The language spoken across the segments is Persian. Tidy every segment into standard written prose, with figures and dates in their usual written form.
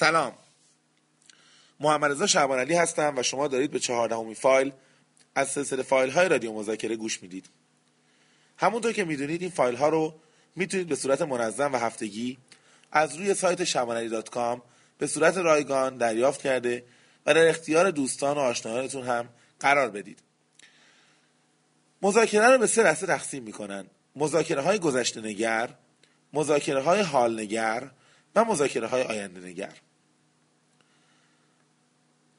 سلام، محمدرضا شعبان علی هستم و شما دارید به 14مین فایل از سلسله فایل های رادیو مذاکره گوش میدید. همونطور که میدونید این فایل ها رو میتونید به صورت منظم و هفتگی از روی سایت shabanali.com به صورت رایگان دریافت کرده و در اختیار دوستان و آشنایانتون هم قرار بدید. مذاکره رو به سه دسته تقسیم میکنن: مذاکره های گذشته نگر، مذاکره های حال نگر و مذاکره های آینده نگر.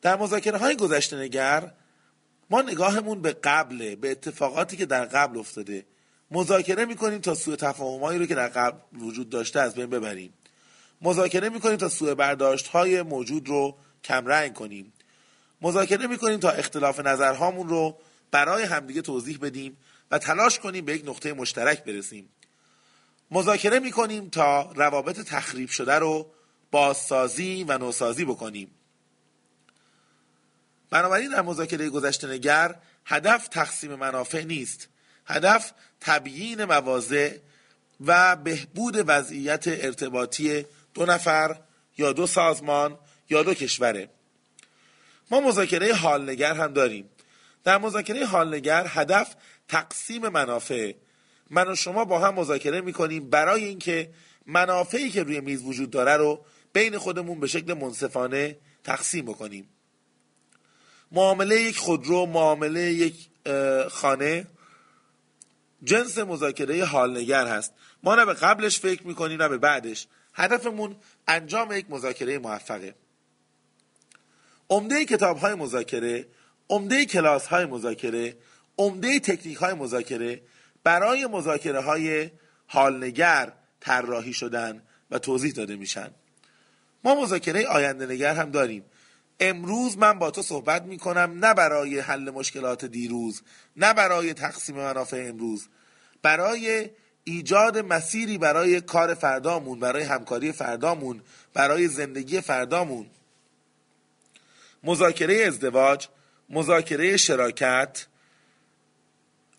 در مذاکره های گذشته نگر ما نگاهمون به قبله، به اتفاقاتی که در قبل افتاده. مذاکره میکنیم تا سوء تفاهمایی رو که در قبل وجود داشته از بین ببریم. مذاکره میکنیم تا سوء برداشت های موجود رو کم رنگ کنیم. مذاکره میکنیم تا اختلاف نظرهامون رو برای همدیگه توضیح بدیم و تلاش کنیم به یک نقطه مشترک برسیم. مذاکره میکنیم تا روابط تخریب شده رو بازسازی و نوسازی بکنیم. بنابراین در مذاکره گذشته نگر هدف تقسیم منافع نیست. هدف تبیین مواضع و بهبود وضعیت ارتباطی دو نفر یا دو سازمان یا دو کشوره. ما مذاکره حال نگر هم داریم. در مذاکره حال نگر هدف تقسیم منافع. من و شما با هم مذاکره می‌کنیم برای اینکه منافعی که روی میز وجود داره رو بین خودمون به شکل منصفانه تقسیم بکنیم. معامله یک خودرو، معامله یک خانه جنس مذاکره حال نگر هست. ما نه به قبلش فکر میکنیم نه به بعدش. هدفمون انجام یک مذاکره موفقه. عمده کتاب‌های مذاکره، عمده کلاس‌های مذاکره، عمده تکنیک‌های مذاکره برای مذاکره‌های حال نگر طراحی شدن و توضیح داده میشن. ما مذاکره آینده نگر هم داریم. امروز من با تو صحبت میکنم نه برای حل مشکلات دیروز، نه برای تقسیم منافع امروز، برای ایجاد مسیری برای کار فردامون، برای همکاری فردامون، برای زندگی فردامون. مذاکره ازدواج، مذاکره شراکت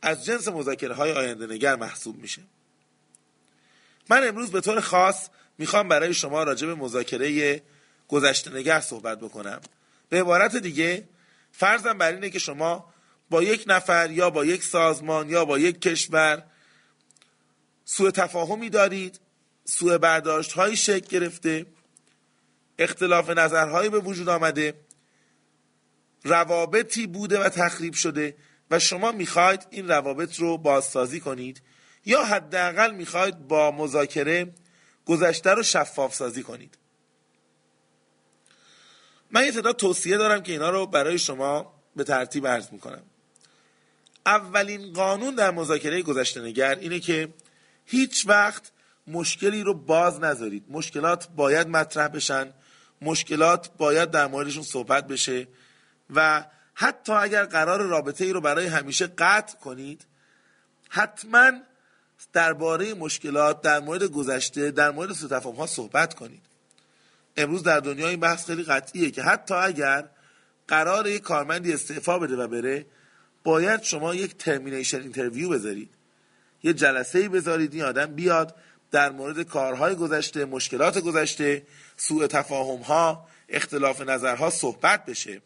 از جنس مذاکره های آینده نگر محسوب میشه. من امروز به طور خاص میخوام برای شما راجع به مذاکره گذشته نگر صحبت بکنم. به عبارت دیگه فرضم بر اینه که شما با یک نفر یا با یک سازمان یا با یک کشور سوء تفاهمی دارید، سوء برداشت هایی شکل گرفته، اختلاف نظرهایی به وجود آمده، روابطی بوده و تخریب شده و شما میخواید این روابط رو بازسازی کنید یا حداقل میخواید با مذاکره گذشته رو شفاف سازی کنید. من یه تعداد توصیه دارم که اینا رو برای شما به ترتیب عرض میکنم. اولین قانون در مذاکره گذشته نگر اینه که هیچ وقت مشکلی رو باز نذارید. مشکلات باید مطرح بشن، مشکلات باید در موردشون صحبت بشه و حتی اگر قرار رابطه ای رو برای همیشه قطع کنید، حتما درباره مشکلات، در مورد گذشته، در مورد سوء تفاهم‌ها صحبت کنید. امروز در دنیا این بحث خیلی قطعیه که حتی اگر قرار یک کارمندی استعفا بده و بره، باید شما یک ترمینیشن اینترویو بذارید، یه جلسه‌ای بذارید این آدم بیاد در مورد کارهای گذشته، مشکلات گذشته، سوء تفاهم‌ها، اختلاف نظرها صحبت بشه.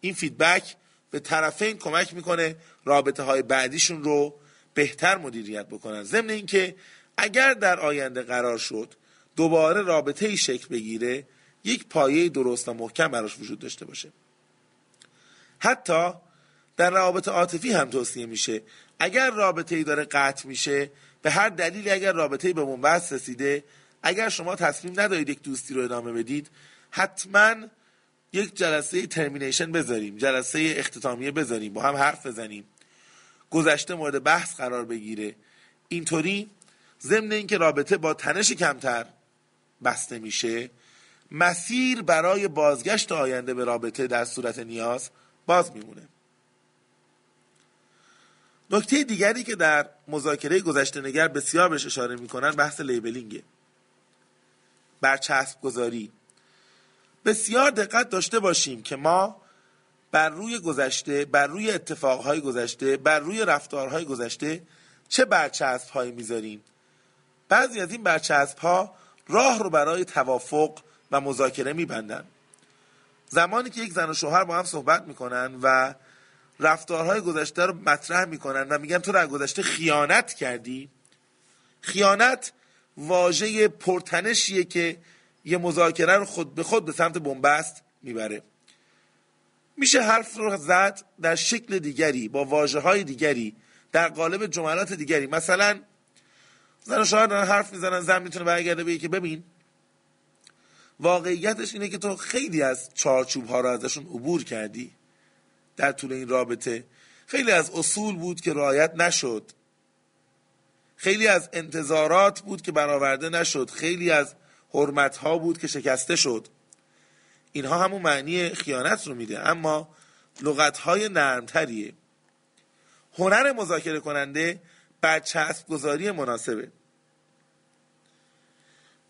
این فیدبک به طرفین کمک میکنه رابطه‌های بعدیشون رو بهتر مدیریت بکنن. ضمن اینکه اگر در آینده قرار شد دوباره رابطه‌ای شکل بگیره، یک پایه درست و محکم براش وجود داشته باشه. حتی در روابط عاطفی هم توصیه میشه اگر رابطه‌ای داره قطع میشه، به هر دلیلی اگر رابطه‌ای به بنبست رسیده، اگر شما تصمیم ندارید یک دوستی رو ادامه بدید، حتماً یک جلسه ترمینیشن بذاریم، جلسه اختتامیه بذاریم، با هم حرف بزنیم، گذشته مورد بحث قرار بگیره. اینطوری ضمن اینکه رابطه با تنش کمتر بسته میشه، مسیر برای بازگشت آینده به رابطه در صورت نیاز باز میمونه. نکته دیگری که در مذاکره گذشته نگر بسیار بهش اشاره میکنن بحث لیبلینگه، برچسب گذاری. بسیار دقت داشته باشیم که ما بر روی گذشته، بر روی اتفاقهای گذشته، بر روی رفتارهای گذشته چه برچسب هایی میذاریم. بعضی از این برچسب ها راه رو برای توافق و مذاکره میبندن. زمانی که یک زن و شوهر با هم صحبت میکنن و رفتارهای گذشته رو مطرح میکنن و میگن تو در گذشته خیانت کردی. خیانت واژه پرتنشیه که یه مذاکره رو خود به سمت بنبست میبره. میشه حرف رو زد در شکل دیگری، با واژه‌های دیگری، در قالب جملات دیگری. مثلا زن و شوهر دارن حرف میزنن، زن میتونه برگرده بگه که ببین واقعیتش اینه که تو خیلی از چارچوب ها رو ازشون عبور کردی در طول این رابطه. خیلی از اصول بود که رعایت نشد، خیلی از انتظارات بود که برآورده نشد، خیلی از حرمت ها بود که شکسته شد. اینها همون معنی خیانت رو میده، اما لغت های نرمتریه. هنر مذاکره کننده برچسب گذاری مناسبه.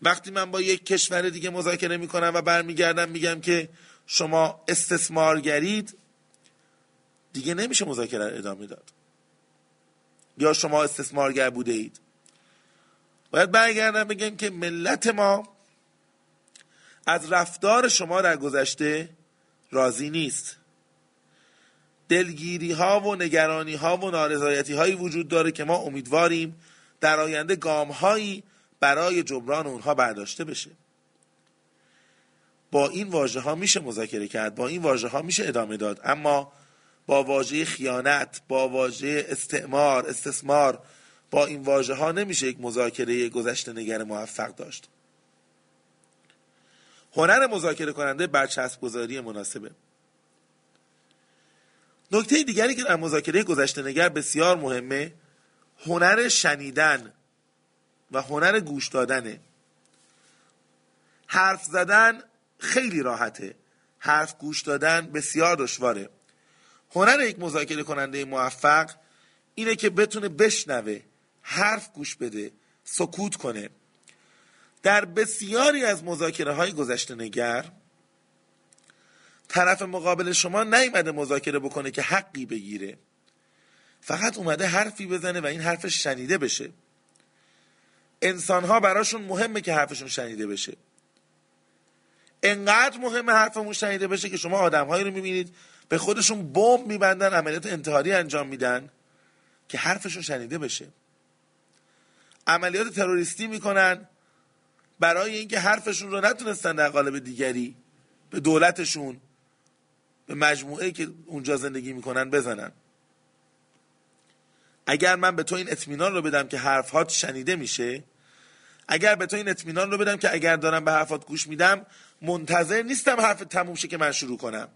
وقتی من با یک کشور دیگه مذاکره میکنم و برمیگردم میگم که شما استثمارگرید، دیگه نمیشه مذاکره ادامه داد. یا شما استثمارگر بوده اید. باید برگردم بگم که ملت ما از رفتار شما در گذشته راضی نیست. دلگیری ها و نگرانی ها و نارضایتی هایی وجود داره که ما امیدواریم در آینده گام هایی برای جبران اونها برداشته بشه. با این واژه ها میشه مذاکره کرد، با این واژه ها میشه ادامه داد، اما با واژه خیانت، با واژه استعمار، استثمار، با این واژه ها نمیشه یک مذاکره گذشته نگر موفق داشت. هنر مذاکره کننده برچسب گذاری مناسبه. نکته دیگری که در مذاکره گذشته نگر بسیار مهمه، هنر شنیدن و هنر گوش دادنه. حرف زدن خیلی راحته، حرف گوش دادن بسیار دشواره. هنر یک مذاکره کننده موفق اینه که بتونه بشنوه، حرف گوش بده، سکوت کنه. در بسیاری از مذاکره های گذشته نگر طرف مقابل شما نیامده مذاکره بکنه که حقی بگیره، فقط اومده حرفی بزنه و این حرفش شنیده بشه. انسان ها براشون مهمه که حرفشون شنیده بشه. انقدر مهمه حرفمون شنیده بشه که شما آدم هایی رو میبینید به خودشون بمب میبندن، عملیات انتحاری انجام میدن که حرفشون شنیده بشه. عملیات تروریستی میکنن برای اینکه حرفشون رو نتونستن در قالب دیگری به دولتشون، به مجموعه که اونجا زندگی میکنن بزنن. اگر من به تو این اطمینان رو بدم که حرفات شنیده میشه، اگر به تو این اطمینان رو بدم که اگر دارم به حرفات گوش میدم منتظر نیستم حرف تموم شه که من شروع کنم،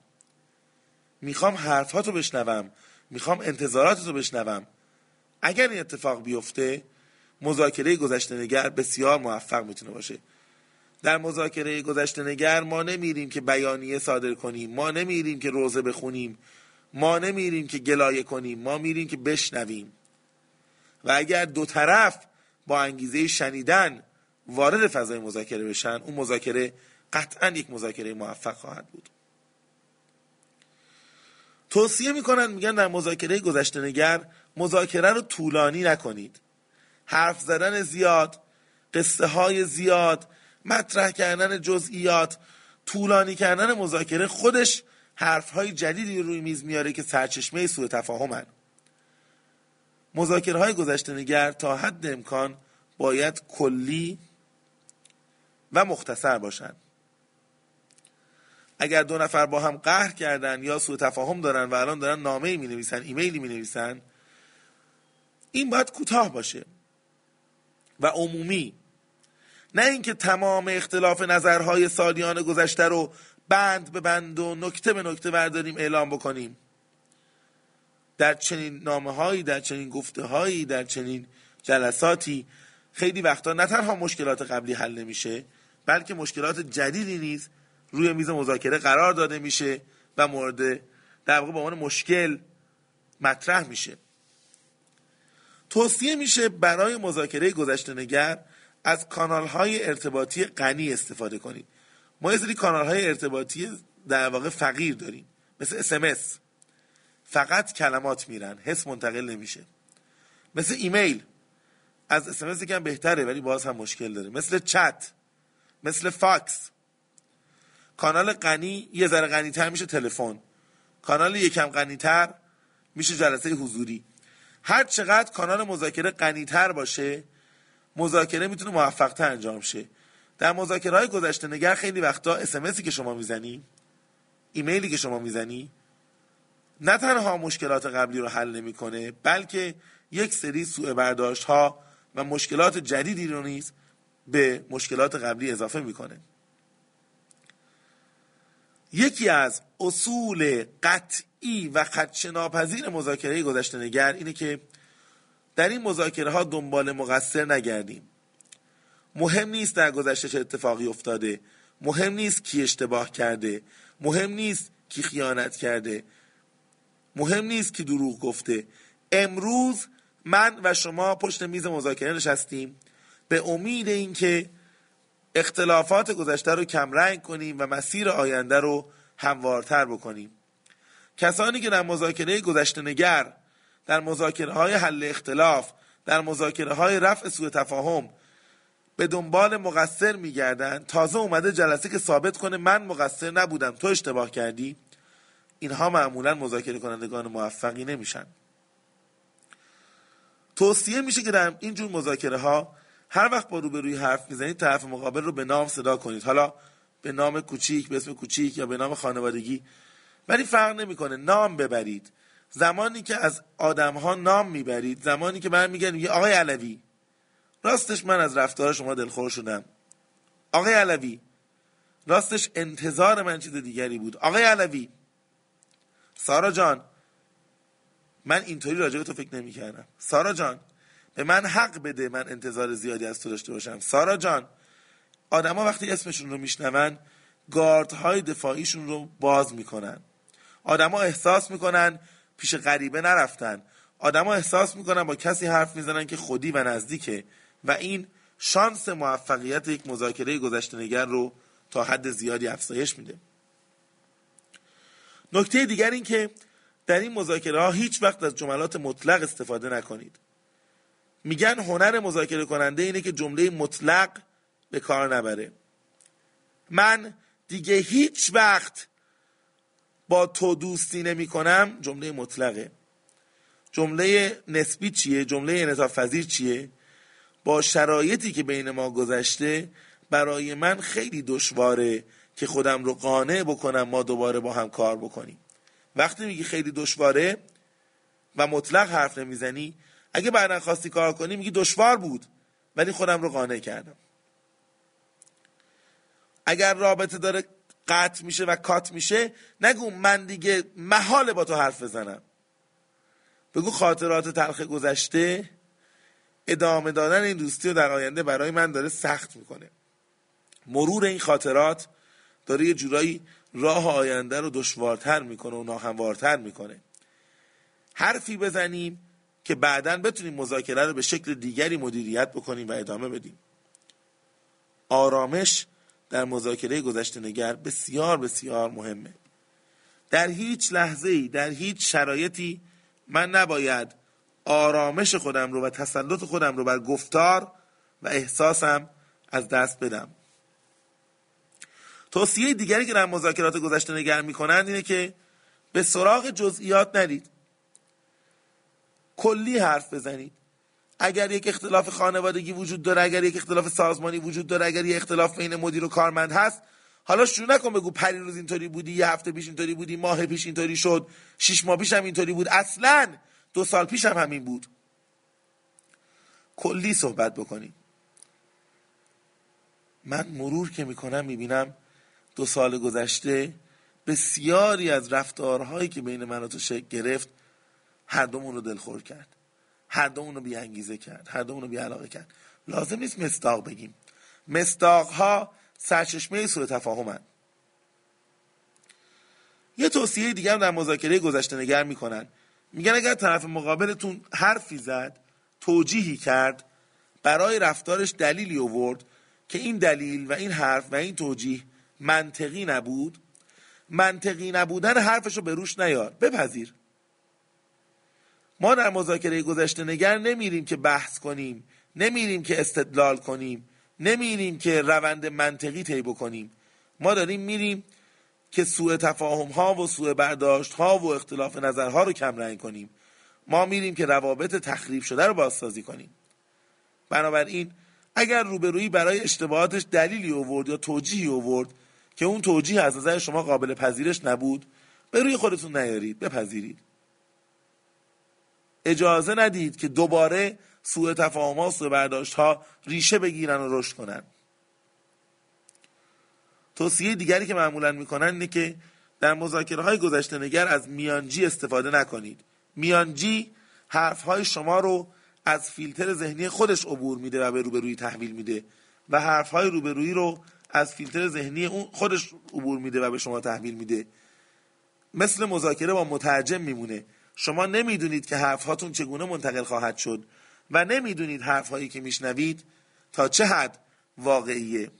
میخوام حرفات رو بشنوم، میخوام انتظارات رو بشنوم. اگر این اتفاق بیفته مذاکره گذشته نگر بسیار موفق میتونه باشه. در مذاکره گذشته نگر ما نمیریم که بیانیه صادر کنیم، ما نمیریم که روزه بخونیم، ما نمیریم که گلایه کنیم، ما میریم که بشنویم. و اگر دو طرف با انگیزه شنیدن وارد فضای مذاکره بشن، اون مذاکره قطعا یک مذاکره موفق خواهد بود. توصیه میکنن، میگن در مذاکره گذشته نگر مذاکره رو طولانی نکنید. حرف زدن زیاد، قصه های زیاد، مطرح کردن جزئیات، طولانی کردن مذاکره خودش حرف های جدیدی روی میز میاره که سرچشمه سوء تفاهمن. مذاکره های گذشته نگر تا حد امکان باید کلی و مختصر باشن. اگر دو نفر با هم قهر کردن یا سوء تفاهم دارن و الان دارن نامه‌ای می‌نویسن، ایمیلی می‌نویسن، این باید کوتاه باشه و عمومی، نه اینکه تمام اختلاف نظرهای سالیان گذشته رو بند به بند و نکته به نکته برداریم اعلام بکنیم. در چنین نامه‌هایی، در چنین گفته‌هایی، در چنین جلساتی خیلی وقتا نه تنها مشکلات قبلی حل نمیشه، بلکه مشکلات جدیدی نیز روی میز مذاکره قرار داده میشه و مورد در واقع به عنوان مشکل مطرح میشه. توصیه میشه برای مذاکره گذشته نگر از کانال‌های ارتباطی غنی استفاده کنید. ما یه سری کانال‌های ارتباطی در واقع فقیر داریم، مثل SMS فقط کلمات میرن، حس منتقل نمیشه. مثل ایمیل، از SMS یکم بهتره ولی باز هم مشکل داره. مثل چت، مثل فاکس کانال غنی یه ذره غنی‌تر میشه تلفن، کانال یکم غنی‌تر میشه جلسه حضوری. هر چقدر کانال مذاکره غنی‌تر باشه مذاکره میتونه موفق‌تر انجام شه. در مذاکره‌های گذشته نگر خیلی وقتا اس‌ام‌اسی که شما میزنی، ایمیلی که شما میزنی نه تنها مشکلات قبلی رو حل نمی‌کنه بلکه یک سری سوء برداشت‌ها و مشکلات جدیدی رو نیز به مشکلات قبلی اضافه می‌کنه. یکی از اصول قطعی و خدشه‌ناپذیر مذاکره گذشته‌نگر اینه که در این مذاکره‌ها دنبال مقصر نگردیم. مهم نیست در گذشته چه اتفاقی افتاده، مهم نیست کی اشتباه کرده، مهم نیست کی خیانت کرده، مهم نیست کی دروغ گفته. امروز من و شما پشت میز مذاکره نشستیم به امید اینکه اختلافات گذشته رو کمرنگ کنیم و مسیر آینده رو هموارتر بکنیم. کسانی که در مذاکره گذشته‌نگر، در مذاکره‌های حل اختلاف، در مذاکره‌های رفع سوء تفاهم به دنبال مقصر می‌گردن، تازه اومده جلسه که ثابت کنه من مقصر نبودم، تو اشتباه کردی، اینها معمولاً مذاکره کنندگان موفقی نمیشن. توصیه میشه که در این جور مذاکره‌ها هر وقت با روبروی حرف میزنید طرف مقابل رو به نام صدا کنید، حالا به نام کوچیک، به اسم کوچیک یا به نام خانوادگی، ولی فرق نمیکنه، نام ببرید. زمانی که از آدم‌ها نام میبرید، زمانی که من میگن یه آقای علوی، راستش من از رفتار شما دلخور شدم. آقای علوی، راستش انتظار من چیز دیگری بود. آقای علوی، سارا جان، من اینطوری راجع به تو فکر نمی‌کردم. سارا جان، به من حق بده، من انتظار زیادی از تو داشته باشم. سارا جان، آدما وقتی اسمشون رو میشنون گاردهای دفاعیشون رو باز میکنن. آدما احساس میکنن پیش غریبه نرفتن. آدما احساس میکنن با کسی حرف میزنن که خودی و نزدیکه و این شانس موفقیت یک مذاکره گذشته‌نگر رو تا حد زیادی افزایش میده. نکته دیگر این که در این مذاکره ها هیچ وقت از جملات مطلق استفاده نکنید. میگن هنر مذاکره کننده اینه که جمله مطلق به کار نبره. من دیگه هیچ وقت با تو دوستی نمی کنم جمله مطلقه. جمله نسبی چیه؟ جمله انعطاف‌پذیر چیه؟ با شرایطی که بین ما گذشته برای من خیلی دشواره که خودم رو قانع بکنم ما دوباره با هم کار بکنیم. وقتی میگی خیلی دشواره و مطلق حرف نمیزنی، اگه بعداً خواستی کار کنی میگی دشوار بود ولی خودم رو قانع کردم. اگر رابطه داره قطع میشه و کات میشه، نگو من دیگه محاله با تو حرف بزنم، بگو خاطرات تلخ گذشته ادامه دادن این دوستی رو در آینده برای من داره سخت میکنه. مرور این خاطرات داره یه جورایی راه آینده رو دشوارتر میکنه و ناهموارتر میکنه. حرفی بزنیم که بعداً بتونیم مذاکره رو به شکل دیگری مدیریت بکنیم و ادامه بدیم. آرامش در مذاکره گذشته‌نگر بسیار بسیار مهمه. در هیچ لحظه‌ای، در هیچ شرایطی من نباید آرامش خودم رو و تسلط خودم رو بر گفتار و احساسم از دست بدم. توصیه دیگری که در مذاکرات گذشته‌نگر می‌کنند اینه که به سراغ جزئیات نرید. کلی حرف بزنید. اگر یک اختلاف خانوادگی وجود داره، اگر یک اختلاف سازمانی وجود داره، اگر یک اختلاف بین مدیر و کارمند هست، حالا شروع نکن بگو پریروز اینطوری بودی، یه هفته پیش اینطوری بودی، ماه پیش اینطوری شد، 6 ماه پیش هم اینطوری بود، اصلاً 2 سال پیش هم همین بود. کلی صحبت بکنید. من مرور که میکنم میبینم 2 سال گذشته بسیاری از رفتارهایی که بین من و تو شکل گرفت هر دومون رو دلخور کرد، هر دومون رو بی‌انگیزه کرد، هر دومون رو بی‌علاقه کرد. لازم نیست مصداق بگیم. مصداق‌ها سرچشمه سوء تفاهمن. یه توصیه دیگه هم در مذاکره گذشته‌نگر میکنن. میگن اگر طرف مقابلتون حرفی زد، توجیهی کرد، برای رفتارش دلیلی آورد که این دلیل و این حرف و این توجیه منطقی نبود، منطقی نبودن حرفش رو به روش نیار، بپذیر. ما در مذاکره گذشته‌نگر نمیریم که بحث کنیم، نمیریم که استدلال کنیم، نمیریم که روند منطقی طی بکنیم. ما داریم میریم که سوء تفاهم ها و سوء برداشت ها و اختلاف نظرها رو کم رنگ کنیم. ما میریم که روابط تخریب شده رو بازسازی کنیم. بنابراین اگر روبرویی برای اشتباهاتش دلیلی آورد یا توجیهی آورد که اون توجیه از نظر شما قابل پذیرش نبود، به روی خودتون نیارید، بپذیرید. اجازه ندید که دوباره سوء تفاهم ها، سوء برداشت ها ریشه بگیرن و رشد کنن. توصیه دیگری که معمولا میکنن اینه که در مذاکره های گذشته نگر از میانجی استفاده نکنید. میانجی حرف های شما رو از فیلتر ذهنی خودش عبور میده و به روبرویی تحویل میده و حرف های روبرویی رو از فیلتر ذهنی اون خودش عبور میده و به شما تحویل میده. مثل مذاکره با مترجم میمونه. شما نمیدونید که حرف هاتون چگونه منتقل خواهد شد و نمیدونید حرف هایی که میشنوید تا چه حد واقعیه.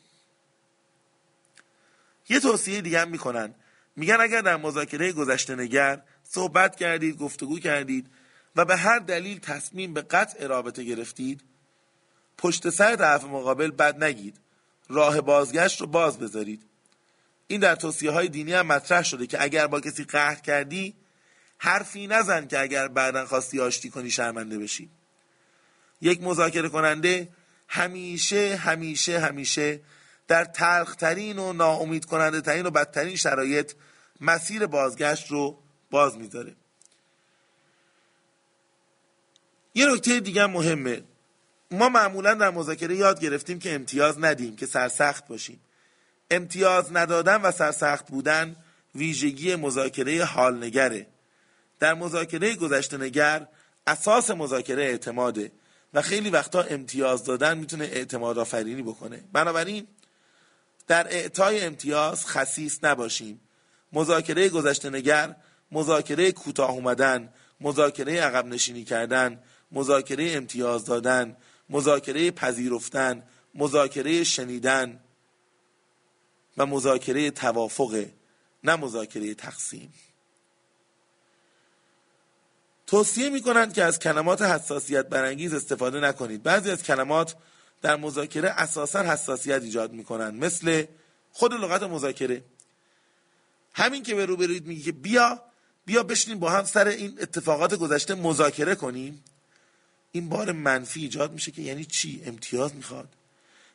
یه توصیه دیگه هم میکنن، میگن اگر در مذاکره گذشته نگر صحبت کردید، گفتگو کردید و به هر دلیل تصمیم به قطع رابطه گرفتید، پشت سر طرف مقابل بد نگید، راه بازگشت رو باز بذارید. این در توصیه های دینی هم مطرح شده که اگر با کسی قهر کردی حرفی نزن که اگر بعداً خواستی آشتی کنی شرمنده بشی. یک مذاکره کننده همیشه همیشه همیشه در تلخترین و ناامید کننده ترین و بدترین شرایط مسیر بازگشت رو باز میذاره. یه نکته دیگه مهمه. ما معمولا در مذاکره یاد گرفتیم که امتیاز ندیم، که سرسخت باشیم. امتیاز ندادن و سرسخت بودن ویژگی مذاکره حال نگره. در مذاکره گذشته نگر اساس مذاکره اعتماده و خیلی وقتا امتیاز دادن میتونه اعتماد آفرینی بکنه. بنابراین در اعطای امتیاز خسیس نباشیم. مذاکره گذشته نگر مذاکره کوتاه اومدن، مذاکره عقب نشینی کردن، مذاکره امتیاز دادن، مذاکره پذیرفتن، مذاکره شنیدن و مذاکره توافق، نه مذاکره تقسیم. توصیه میکنند که از کلمات حساسیت برانگیز استفاده نکنید. بعضی از کلمات در مذاکره اساساً حساسیت ایجاد میکنند، مثل خود لغت مذاکره. همین که به روبرویت میگی که بیا بشینیم با هم سر این اتفاقات گذشته مذاکره کنیم، این بار منفی ایجاد میشه که یعنی چی؟ امتیاز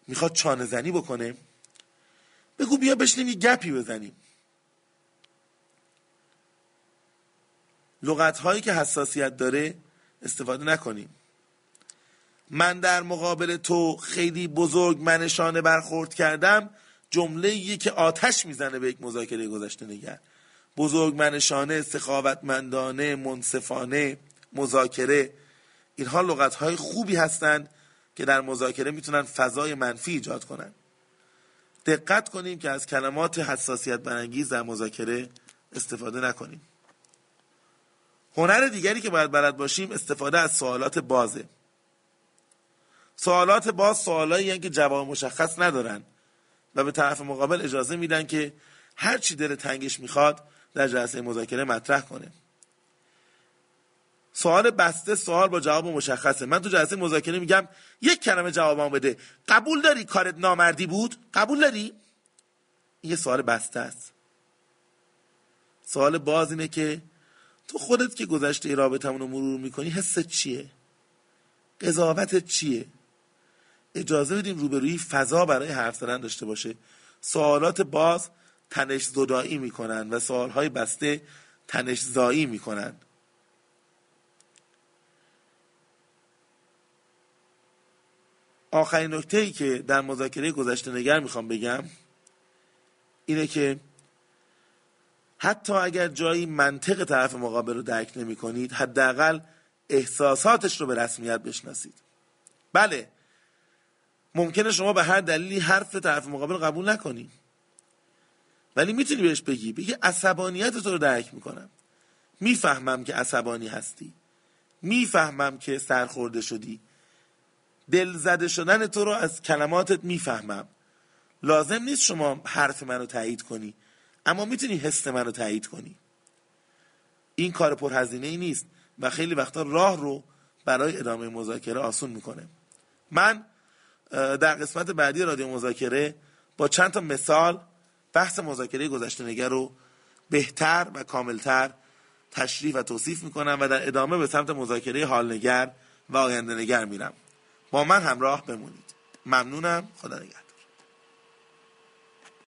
میخواد چانه زنی بکنه. بگو بیا بشینیم یه گپی بزنیم. لغت هایی که حساسیت داره استفاده نکنیم. من در مقابل تو خیلی بزرگ منشانه برخورد کردم، جمله‌ای که آتش میزنه به یک مذاکره گذشته نگر. بزرگ منشانه، سخاوتمندانه، منصفانه، مذاکره، اینها لغت های خوبی هستند که در مذاکره میتونن فضای منفی ایجاد کنن. دقت کنیم که از کلمات حساسیت برانگیز در مذاکره استفاده نکنیم. هنر دیگری که باید بلد باشیم استفاده از سوالات بازه. سوالات باز سوالایی هستند که جواب مشخص ندارن و به طرف مقابل اجازه میدن که هر چی دل تنگش میخواد در جلسه مذاکره مطرح کنه. سوال بسته سوال با جواب مشخصه. من تو جلسه مذاکره میگم یک کلمه جوابم بده. قبول داری کارت نامردی بود؟ قبول داری؟ این یه سوال بسته است. سوال باز اینه که تو خودت که گذشته رابطمون رو مرور میکنی حست چیه؟ قضاوتت چیه؟ اجازه بدیم روبرویی فضا برای حرف زدن داشته باشه. سوالات باز تنش زدایی میکنن و سوالهای بسته تنش زایی میکنن. آخرین نکته‌ای که در مذاکره گذشته نگر میخوام بگم اینه که حتی اگر جایی منطق طرف مقابل رو درک نمی کنید، حداقل احساساتش رو به رسمیت بشناسید. بله، ممکنه شما به هر دلیلی حرف طرف مقابل قبول نکنید، ولی میتونی بهش بگی عصبانیت تو رو درک میکنم، میفهمم که عصبانی هستی، میفهمم که سرخورده شدی، دل زده شدن تو رو از کلماتت میفهمم. لازم نیست شما حرف من رو تایید کنی، اما میتونی حس من رو تایید کنی. این کار پرهزینه ای نیست و خیلی وقتا راه رو برای ادامه مذاکره آسون میکنه. من در قسمت بعدی رادیو مذاکره با چند تا مثال بحث مذاکره گذشته‌نگر رو بهتر و کاملتر تشریح و توصیف میکنم و در ادامه به سمت مذاکره حالنگر و آینده‌نگر میرم. با من همراه بمونید. ممنونم. خدا نگهدار.